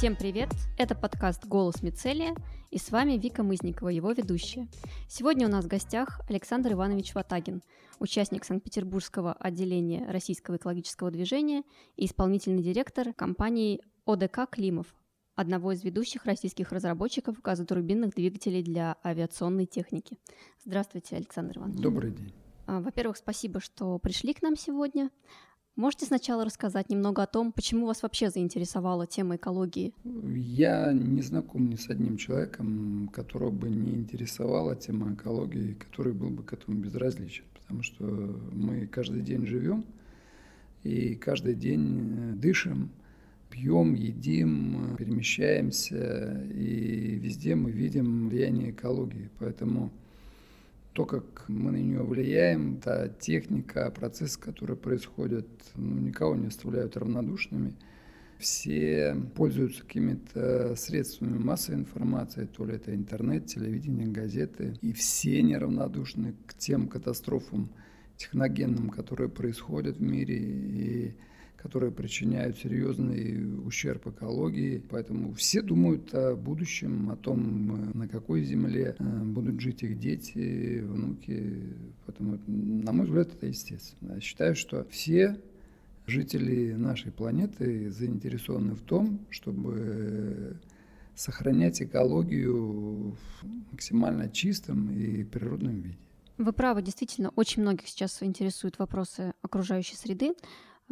Всем привет! Это подкаст «Голос Мицелия» и с вами Вика Мызникова, его ведущая. Сегодня у нас в гостях Александр Иванович Ватагин, участник Санкт-Петербургского отделения Российского экологического движения и исполнительный директор компании ОДК-Климов, одного из ведущих российских разработчиков газотурбинных двигателей для авиационной техники. Здравствуйте, Александр Иванович. Добрый день. Во-первых, спасибо, что пришли к нам сегодня. Можете сначала рассказать немного о том, почему вас вообще заинтересовала тема экологии? Я не знаком ни с одним человеком, которого бы не интересовала тема экологии, который был бы к этому безразличен, потому что мы каждый день живем и каждый день дышим, пьем, едим, перемещаемся, и везде мы видим влияние экологии, поэтому то, как мы на нее влияем, та техника, процессы, которые происходят, никого не оставляют равнодушными. Все пользуются какими-то средствами массовой информации, то ли это интернет, телевидение, газеты. И все неравнодушны к тем катастрофам техногенным, которые происходят в мире и которые причиняют серьезный ущерб экологии. Поэтому все думают о будущем, о том, на какой земле будут жить их дети, внуки. Поэтому, на мой взгляд, это естественно. Я считаю, что все жители нашей планеты заинтересованы в том, чтобы сохранять экологию в максимально чистом и природном виде. Вы правы, действительно, очень многих сейчас интересуют вопросы окружающей среды,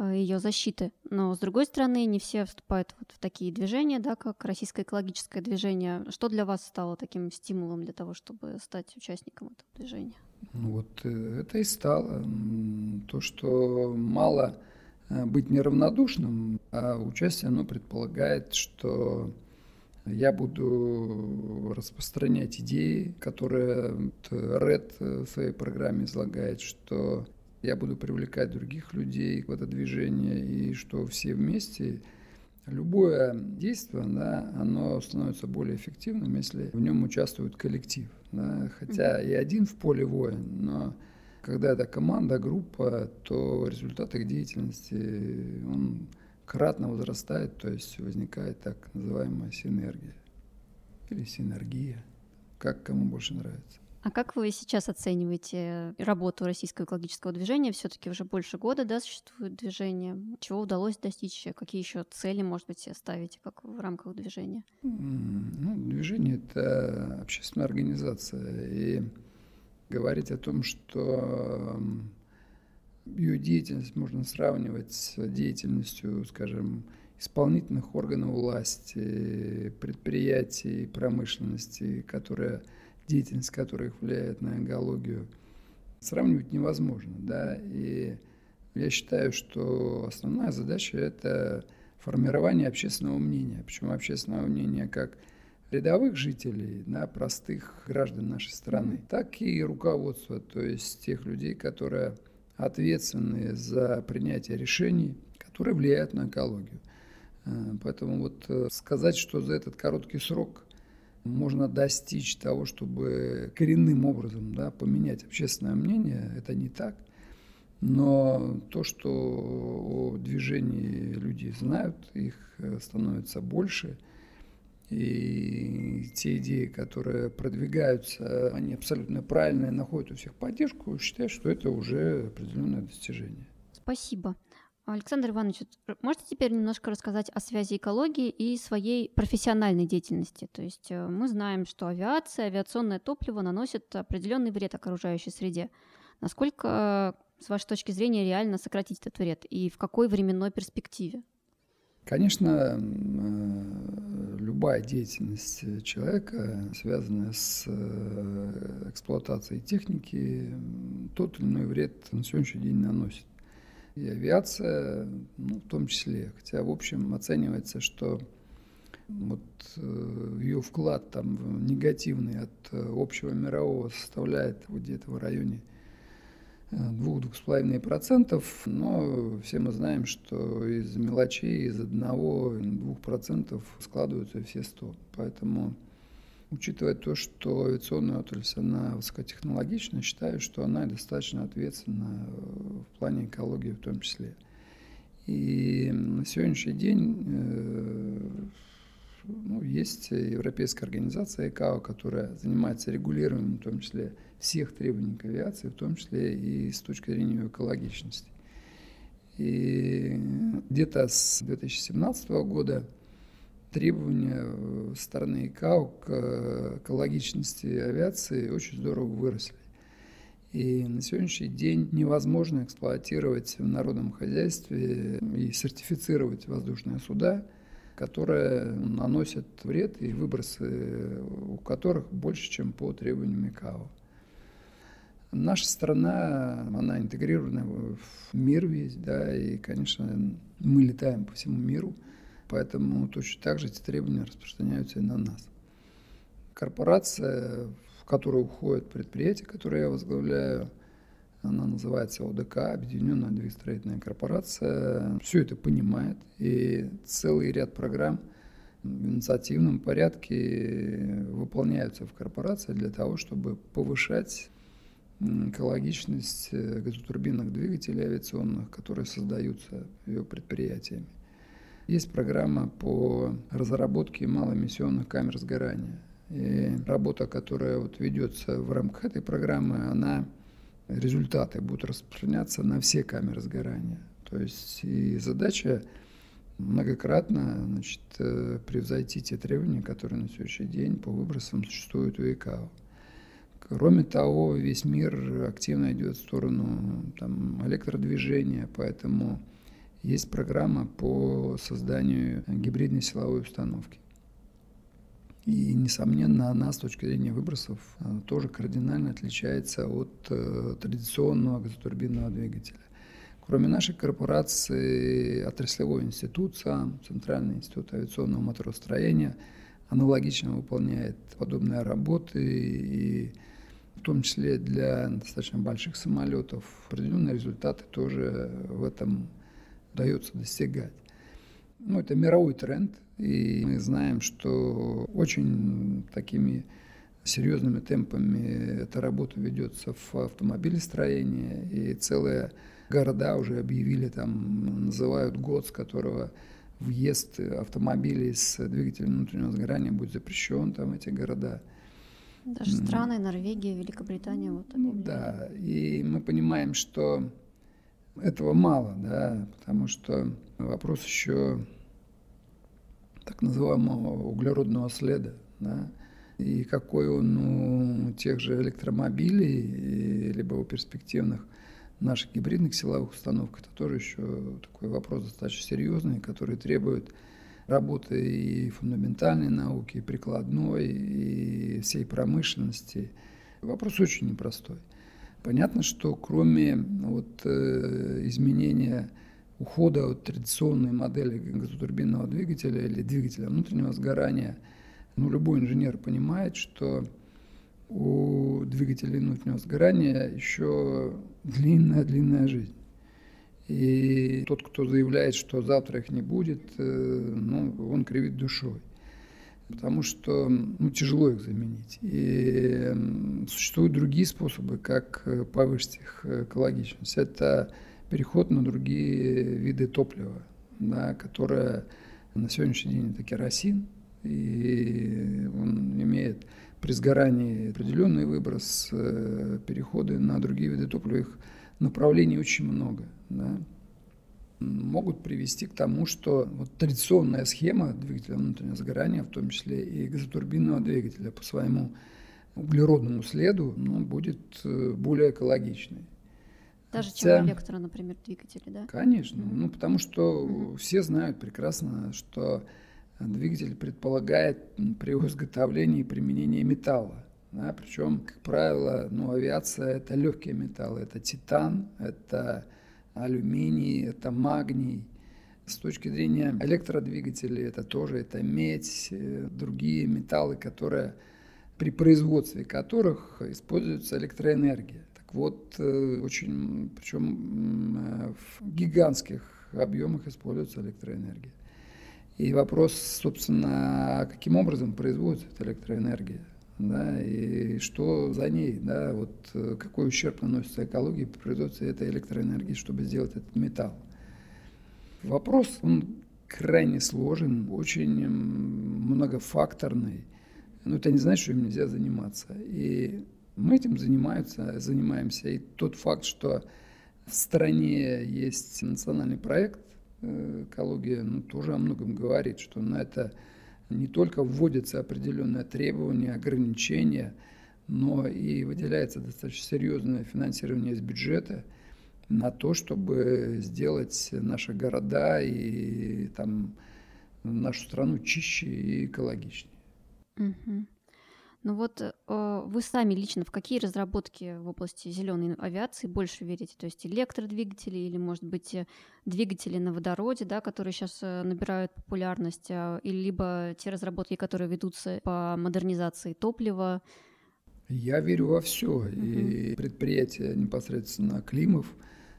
ее защиты. Но, с другой стороны, не все вступают вот в такие движения, да, как Российское экологическое движение. Что для вас стало таким стимулом для того, чтобы стать участником этого движения? Вот это и стало. То, что мало быть неравнодушным, а участие, оно предполагает, что я буду распространять идеи, которые РЭД в своей программе излагает, что я буду привлекать других людей в это движение, и что все вместе, любое действие, да, оно становится более эффективным, если в нем участвует коллектив. Да. Хотя и один в поле воин, но когда это команда, группа, то результат их деятельности, он кратно возрастает, то есть возникает так называемая синергия или синергия, как кому больше нравится. А как вы сейчас оцениваете работу Российского экологического движения? Все-таки уже больше года, да, существует движение. Чего удалось достичь? Какие еще цели, может быть, ставите как в рамках движения? Движение — это общественная организация. И говорить о том, что ее деятельность можно сравнивать с деятельностью, скажем, исполнительных органов власти, предприятий, промышленности, которые деятельность которых влияет на экологию, сравнивать невозможно. Да? И я считаю, что основная задача – это формирование общественного мнения. Причем общественного мнения как рядовых жителей, да, простых граждан нашей страны, так и руководства, то есть тех людей, которые ответственны за принятие решений, которые влияют на экологию. Поэтому вот сказать, что за этот короткий срок можно достичь того, чтобы коренным образом, да, поменять общественное мнение, это не так. Но то, что о движении люди знают, их становится больше. И те идеи, которые продвигаются, они абсолютно правильные, находят у всех поддержку. Считаю, что это уже определенное достижение. Спасибо. Александр Иванович, можете теперь немножко рассказать о связи экологии и своей профессиональной деятельности? То есть мы знаем, что авиация, авиационное топливо наносит определенный вред окружающей среде. Насколько, с вашей точки зрения, реально сократить этот вред и в какой временной перспективе? Конечно, любая деятельность человека, связанная с эксплуатацией техники, тот или иной вред на сегодняшний день наносит. И авиация, в том числе, хотя в общем оценивается, что вот ее вклад там негативный от общего мирового составляет где-то в районе 2-2,5%, но все мы знаем, что из мелочей, из 1-2% складываются все 100. Поэтому, учитывая то, что авиационная отрасль, она высокотехнологична, считаю, что она достаточно ответственна в плане экологии в том числе. И на сегодняшний день Есть европейская организация ИКАО, которая занимается регулированием, в том числе, всех требований к авиации, в том числе и с точки зрения экологичности. И где-то с 2017 года требования стороны ИКАО к экологичности авиации очень здорово выросли. И на сегодняшний день невозможно эксплуатировать в народном хозяйстве и сертифицировать воздушные суда, которые наносят вред и выбросы, у которых больше, чем по требованиям ИКАО. Наша страна, она интегрирована в мир весь, да, и, конечно, мы летаем по всему миру, поэтому точно так же эти требования распространяются и на нас. Корпорация, в которую уходит предприятие, которое я возглавляю, она называется ОДК, Объединенная Двигостроительная корпорация, все это понимает, и целый ряд программ в инициативном порядке выполняются в корпорации для того, чтобы повышать экологичность газотурбинных двигателей авиационных, которые создаются ее предприятиями. Есть программа по разработке малоэмиссионных камер сгорания. И работа, которая ведется в рамках этой программы, результаты будут распространяться на все камеры сгорания. То есть и задача многократно превзойти те требования, которые на сегодняшний день по выбросам существуют у ИКАО. Кроме того, весь мир активно идет в сторону электродвижения, поэтому есть программа по созданию гибридной силовой установки. И, несомненно, она с точки зрения выбросов тоже кардинально отличается от традиционного газотурбинного двигателя. Кроме нашей корпорации, отраслевой институт сам, Центральный институт авиационного моторостроения, аналогично выполняет подобные работы, и в том числе для достаточно больших самолетов определенные результаты тоже в этом удается достигать. Это мировой тренд, и мы знаем, что очень такими серьезными темпами эта работа ведется в автомобилестроении, и целые города уже объявили, называют год, с которого въезд автомобилей с двигателем внутреннего сгорания будет запрещен, эти города. Даже страны, Норвегия, Великобритания. Да, и мы понимаем, что этого мало, да, потому что вопрос еще так называемого углеродного следа, да, и какой он у тех же электромобилей, либо у перспективных наших гибридных силовых установок, это тоже еще такой вопрос достаточно серьезный, который требует работы и фундаментальной науки, и прикладной, и всей промышленности. Вопрос очень непростой. Понятно, что кроме изменения ухода от традиционной модели газотурбинного двигателя или двигателя внутреннего сгорания, любой инженер понимает, что у двигателей внутреннего сгорания еще длинная-длинная жизнь. И тот, кто заявляет, что завтра их не будет, он кривит душой. Потому что тяжело их заменить. И существуют другие способы, как повысить их экологичность. Это переход на другие виды топлива, да, которое на сегодняшний день это керосин, и он имеет при сгорании определенный выброс. Переходы на другие виды топлива, их направлений очень много, да, могут привести к тому, что традиционная схема двигателя внутреннего сгорания, в том числе и газотурбинного двигателя, по своему углеродному следу, будет более экологичной. Даже чем электро, например, двигатели, да? Конечно, потому что все знают прекрасно, что двигатель предполагает при его изготовлении применение металла. Да? Причем, как правило, авиация – это легкие металлы, это титан, это алюминий, это магний. С точки зрения электродвигателей это тоже медь, другие металлы, которые, при производстве которых используется электроэнергия. Так вот, причем в гигантских объемах используется электроэнергия. И вопрос, собственно, каким образом производится эта электроэнергия, да, и что за ней, да, какой ущерб наносится экологии при производстве этой электроэнергии, чтобы сделать этот металл. Вопрос, он крайне сложен, очень многофакторный. Но это не значит, что им нельзя заниматься. И мы этим занимаемся. И тот факт, что в стране есть национальный проект «Экология», тоже о многом говорит, что на это не только вводятся определенные требования, ограничения, но и выделяется достаточно серьезное финансирование из бюджета на то, чтобы сделать наши города и нашу страну чище и экологичнее. Угу. Ну вот вы сами лично в какие разработки в области зеленой авиации больше верите? То есть электродвигатели или, может быть, двигатели на водороде, да, которые сейчас набирают популярность, или либо те разработки, которые ведутся по модернизации топлива? Я верю во все. Uh-huh. И предприятие непосредственно Климов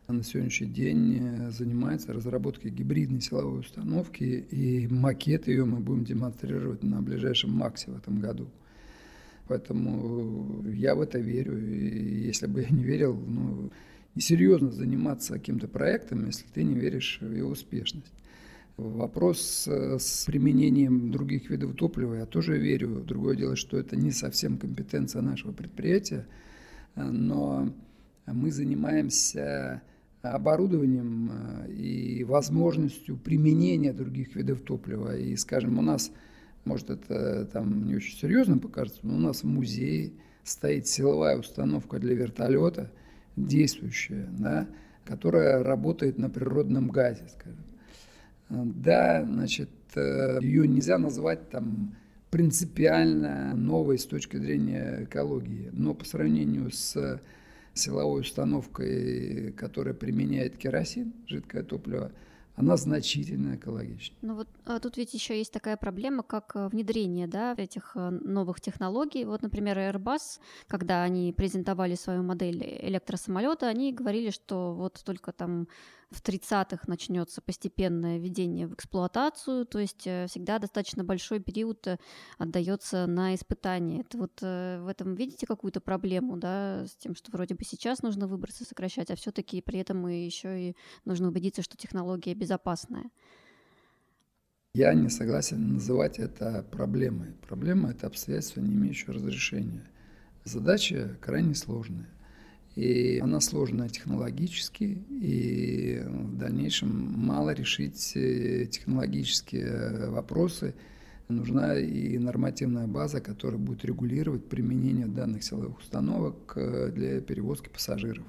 на сегодняшний день занимается разработкой гибридной силовой установки, и макет ее мы будем демонстрировать на ближайшем МАКСе в этом году. Поэтому я в это верю. И если бы я не верил, несерьезно заниматься каким-то проектом, если ты не веришь в его успешность. Вопрос с применением других видов топлива, я тоже верю. Другое дело, что это не совсем компетенция нашего предприятия, но мы занимаемся оборудованием и возможностью применения других видов топлива. И, скажем, у нас, может, это не очень серьезно покажется, но у нас в музее стоит силовая установка для вертолета, действующая, да, которая работает на природном газе, скажем. Да, ее нельзя назвать принципиально новой с точки зрения экологии, но по сравнению с силовой установкой, которая применяет керосин, жидкое топливо, она значительно экологична. Ну вот тут ведь еще есть такая проблема, как внедрение, да, этих новых технологий. Вот, например, Airbus, когда они презентовали свою модель электросамолета, они говорили, что вот только в 30-х начнется постепенное введение в эксплуатацию, то есть всегда достаточно большой период отдается на испытание. Это вот в этом видите какую-то проблему, да, с тем, что вроде бы сейчас нужно выбросы сокращать, а все-таки при этом еще и нужно убедиться, что технология безопасная. Я не согласен называть это проблемой. Проблема – это обстоятельства, не имеющие разрешения. Задача крайне сложная. И она сложная технологически, и в дальнейшем мало решить технологические вопросы. Нужна и нормативная база, которая будет регулировать применение данных силовых установок для перевозки пассажиров.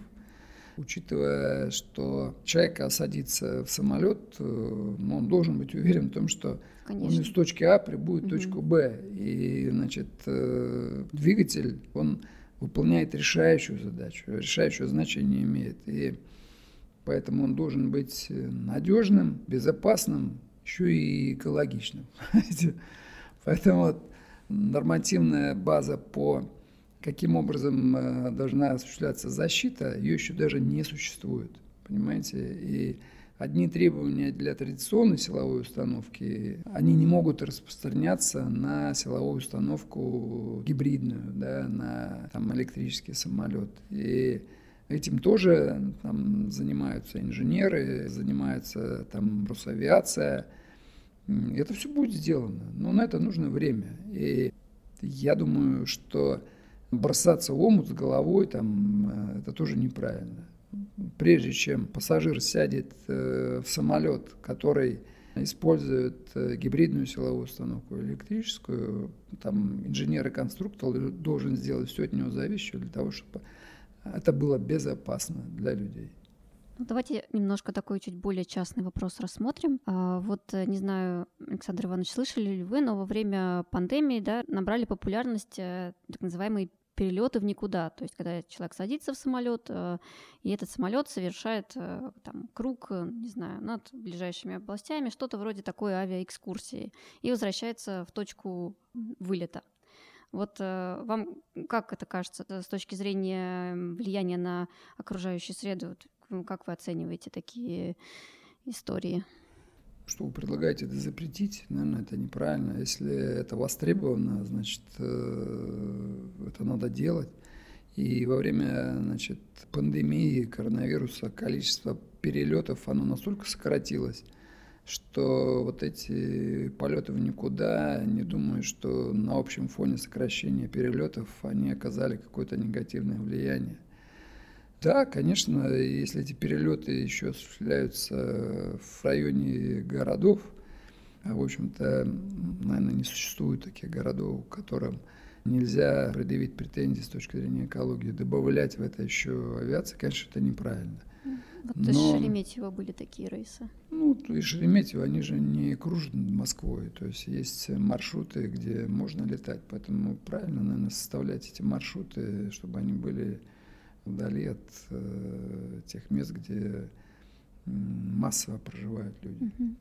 Учитывая, что человек садится в самолет, он должен быть уверен в том, что он из точки А прибудет в точку Б. И, двигатель, он выполняет решающую задачу, решающее значение имеет. И поэтому он должен быть надежным, безопасным, еще и экологичным. Поэтому нормативная база по каким образом должна осуществляться защита, ее еще даже не существует. Понимаете? И одни требования для традиционной силовой установки, они не могут распространяться на силовую установку гибридную, да, на электрический самолет. И этим тоже занимаются инженеры, занимается Росавиация. Это все будет сделано, но на это нужно время. И я думаю, что бросаться в омут с головой это тоже неправильно. Прежде чем пассажир сядет в самолет, который использует гибридную силовую установку, электрическую, инженер и конструктор должен сделать все от него зависящее для того, чтобы это было безопасно для людей. Давайте немножко такой чуть более частный вопрос рассмотрим. Вот, не знаю, Александр Иванович, слышали ли вы, но во время пандемии, да, набрали популярность так называемые перелеты в никуда, то есть когда человек садится в самолет, и этот самолет совершает круг, не знаю, над ближайшими областями, что-то вроде такой авиаэкскурсии, и возвращается в точку вылета. Вот вам как это кажется с точки зрения влияния на окружающую среду? Как вы оцениваете такие истории? Что вы предлагаете это запретить? Наверное, это неправильно. Если это востребовано, это надо делать. И во время, пандемии коронавируса количество перелетов, оно настолько сократилось, что вот эти полеты в никуда, не думаю, что на общем фоне сокращения перелетов они оказали какое-то негативное влияние. Да, конечно, если эти перелеты еще осуществляются в районе городов, а, в общем-то, наверное, не существует таких городов, которым нельзя предъявить претензии с точки зрения экологии, добавлять в это еще авиацию, конечно, это неправильно. Вот но... из Шереметьево были такие рейсы. Ну, из Шереметьево они же не кружат над Москвой, то есть есть маршруты, где можно летать, поэтому правильно, наверное, составлять эти маршруты, чтобы они были вдали от тех мест, где массово проживают люди. Uh-huh.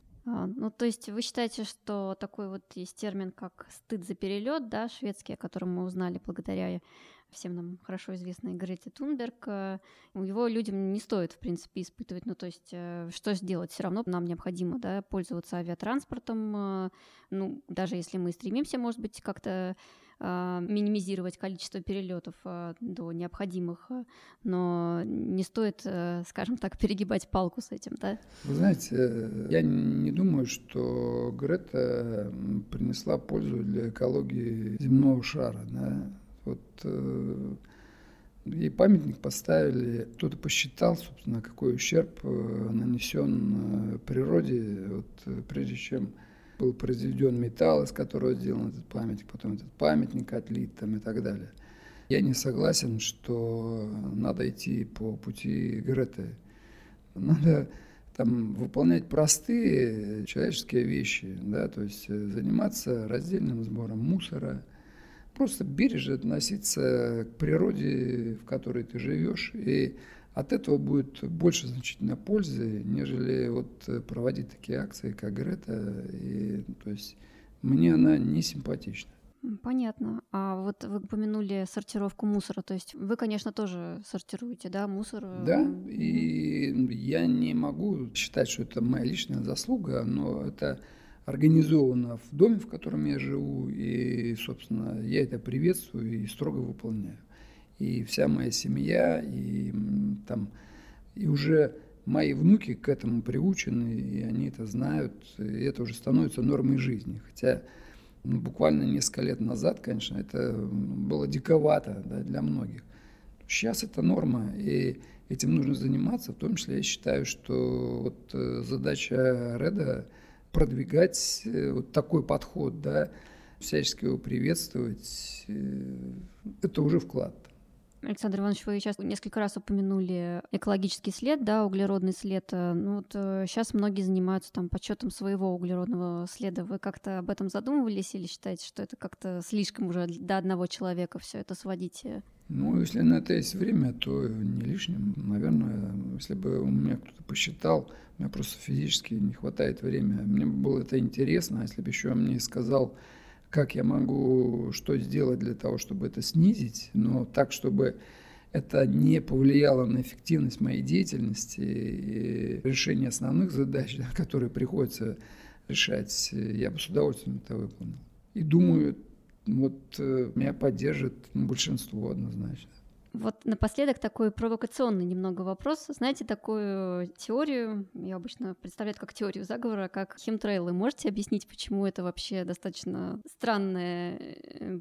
Ну, то есть вы считаете, что такой вот есть термин, как «стыд за перелет», да, шведский, о котором мы узнали благодаря всем нам хорошо известной Грете Тунберг, его людям не стоит, в принципе, испытывать. Ну, то есть что сделать? Все равно нам необходимо, да, пользоваться авиатранспортом, ну, даже если мы стремимся, может быть, как-то минимизировать количество перелетов до необходимых, но не стоит, скажем так, перегибать палку с этим, да? Вы знаете, я не думаю, что Грета принесла пользу для экологии земного шара, да? Вот ей памятник поставили, кто-то посчитал, собственно, какой ущерб нанесен природе, вот, прежде чем был произведен металл, из которого сделан этот памятник, потом этот памятник отлит там, и так далее. Я не согласен, что надо идти по пути Греты. Надо там выполнять простые человеческие вещи, да, то есть заниматься раздельным сбором мусора, просто бережно относиться к природе, в которой ты живешь, и от этого будет больше значительно пользы, нежели вот проводить такие акции, как Грета. И, то есть мне она не симпатична. Понятно. А вот вы упомянули сортировку мусора. То есть вы, конечно, тоже сортируете, да, мусор? Да, и я не могу считать, что это моя личная заслуга, но это организовано в доме, в котором я живу, и, собственно, я это приветствую и строго выполняю. И вся моя семья, и там, и уже мои внуки к этому приучены, и они это знают, и это уже становится нормой жизни. Хотя буквально несколько лет назад, конечно, это было диковато, да, для многих. Сейчас это норма, и этим нужно заниматься. В том числе я считаю, что вот задача РЭДа продвигать вот такой подход, да, всячески его приветствовать, это уже вклад. Александр Иванович, вы сейчас несколько раз упомянули экологический след, да, углеродный след. Ну, вот сейчас многие занимаются там подсчетом своего углеродного следа. Вы как-то об этом задумывались или считаете, что это как-то слишком уже до одного человека все это сводить? Ну, если на это есть время, то не лишним. Наверное, если бы у меня кто-то посчитал, у меня просто физически не хватает времени. Мне было это интересно, если бы еще мне сказал, как я могу что сделать для того, чтобы это снизить, но так, чтобы это не повлияло на эффективность моей деятельности и решение основных задач, которые приходится решать, я бы с удовольствием это выполнил. И думаю, вот меня поддержит большинство однозначно. Вот напоследок такой провокационный немного вопрос. Знаете, такую теорию, я обычно представляю как теорию заговора, как химтрейлы. Можете объяснить, почему это вообще достаточно странное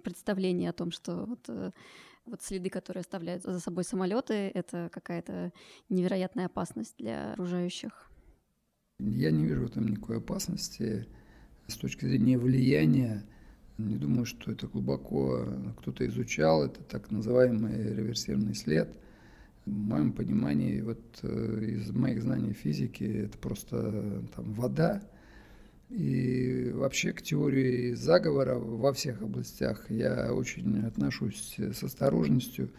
представление о том, что вот следы, которые оставляют за собой самолеты, это какая-то невероятная опасность для окружающих? Я не вижу там никакой опасности с точки зрения влияния. Не думаю, что это глубоко кто-то изучал, это так называемый реверсивный след. В моем понимании, вот из моих знаний физики, это просто там вода. И вообще к теории заговора во всех областях я очень отношусь с осторожностью.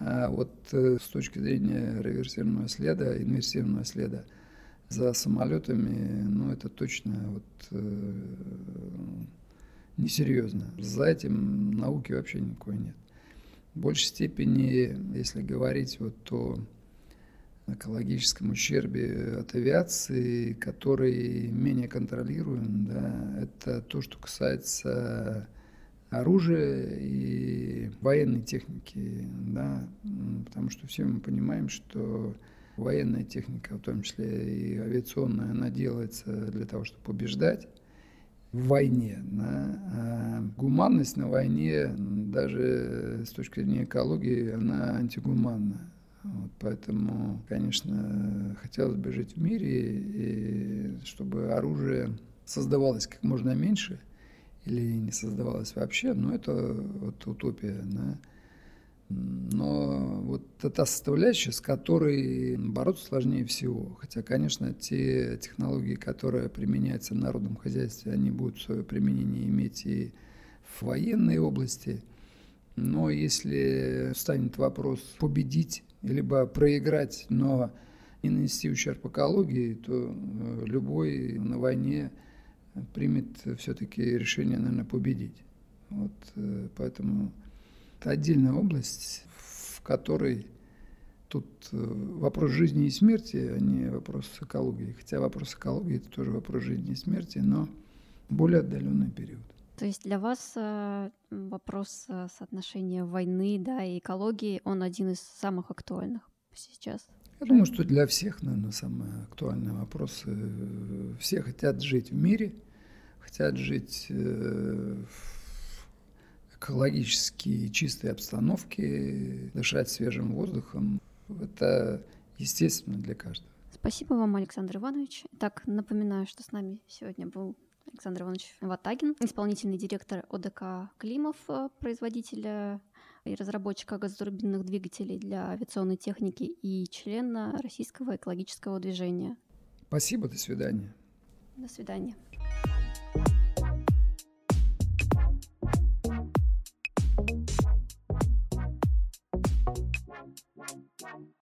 А вот с точки зрения реверсивного следа, инверсивного следа за самолетами, ну это точно вот... несерьезно. За этим науки вообще никакой нет. В большей степени, если говорить вот о экологическом ущербе от авиации, который менее контролируем, да, это то, что касается оружия и военной техники, да, потому что все мы понимаем, что Военная техника, в том числе и авиационная, она делается для того, чтобы побеждать в войне. Да? А гуманность на войне, даже с точки зрения экологии, она антигуманна. Вот, поэтому, конечно, хотелось бы жить в мире, и чтобы оружие создавалось как можно меньше или не создавалось вообще, но это вот утопия. Да? Но вот та составляющая, с которой бороться сложнее всего. Хотя, конечно, те технологии, которые применяются в народном хозяйстве, они будут свое применение иметь и в военной области. Но если встанет вопрос победить, либо проиграть, но не нанести ущерб экологии, то любой на войне примет все-таки решение, наверное, победить. Вот, поэтому это отдельная область, в которой тут вопрос жизни и смерти, а не вопрос экологии. Хотя вопрос экологии – это тоже вопрос жизни и смерти, но более отдаленный период. То есть для вас вопрос соотношения войны, да, и экологии, он один из самых актуальных сейчас? Я думаю, что для всех, наверное, самый актуальный вопрос. Все хотят жить в мире, хотят жить в экологически чистой обстановке, дышать свежим воздухом. Это естественно для каждого. Спасибо вам, Александр Иванович. Итак, напоминаю, что с нами сегодня был Александр Иванович Ватагин, исполнительный директор ОДК «Климов», производителя и разработчика газотурбинных двигателей для авиационной техники и члена Российского экологического движения. Спасибо, до свидания. До свидания.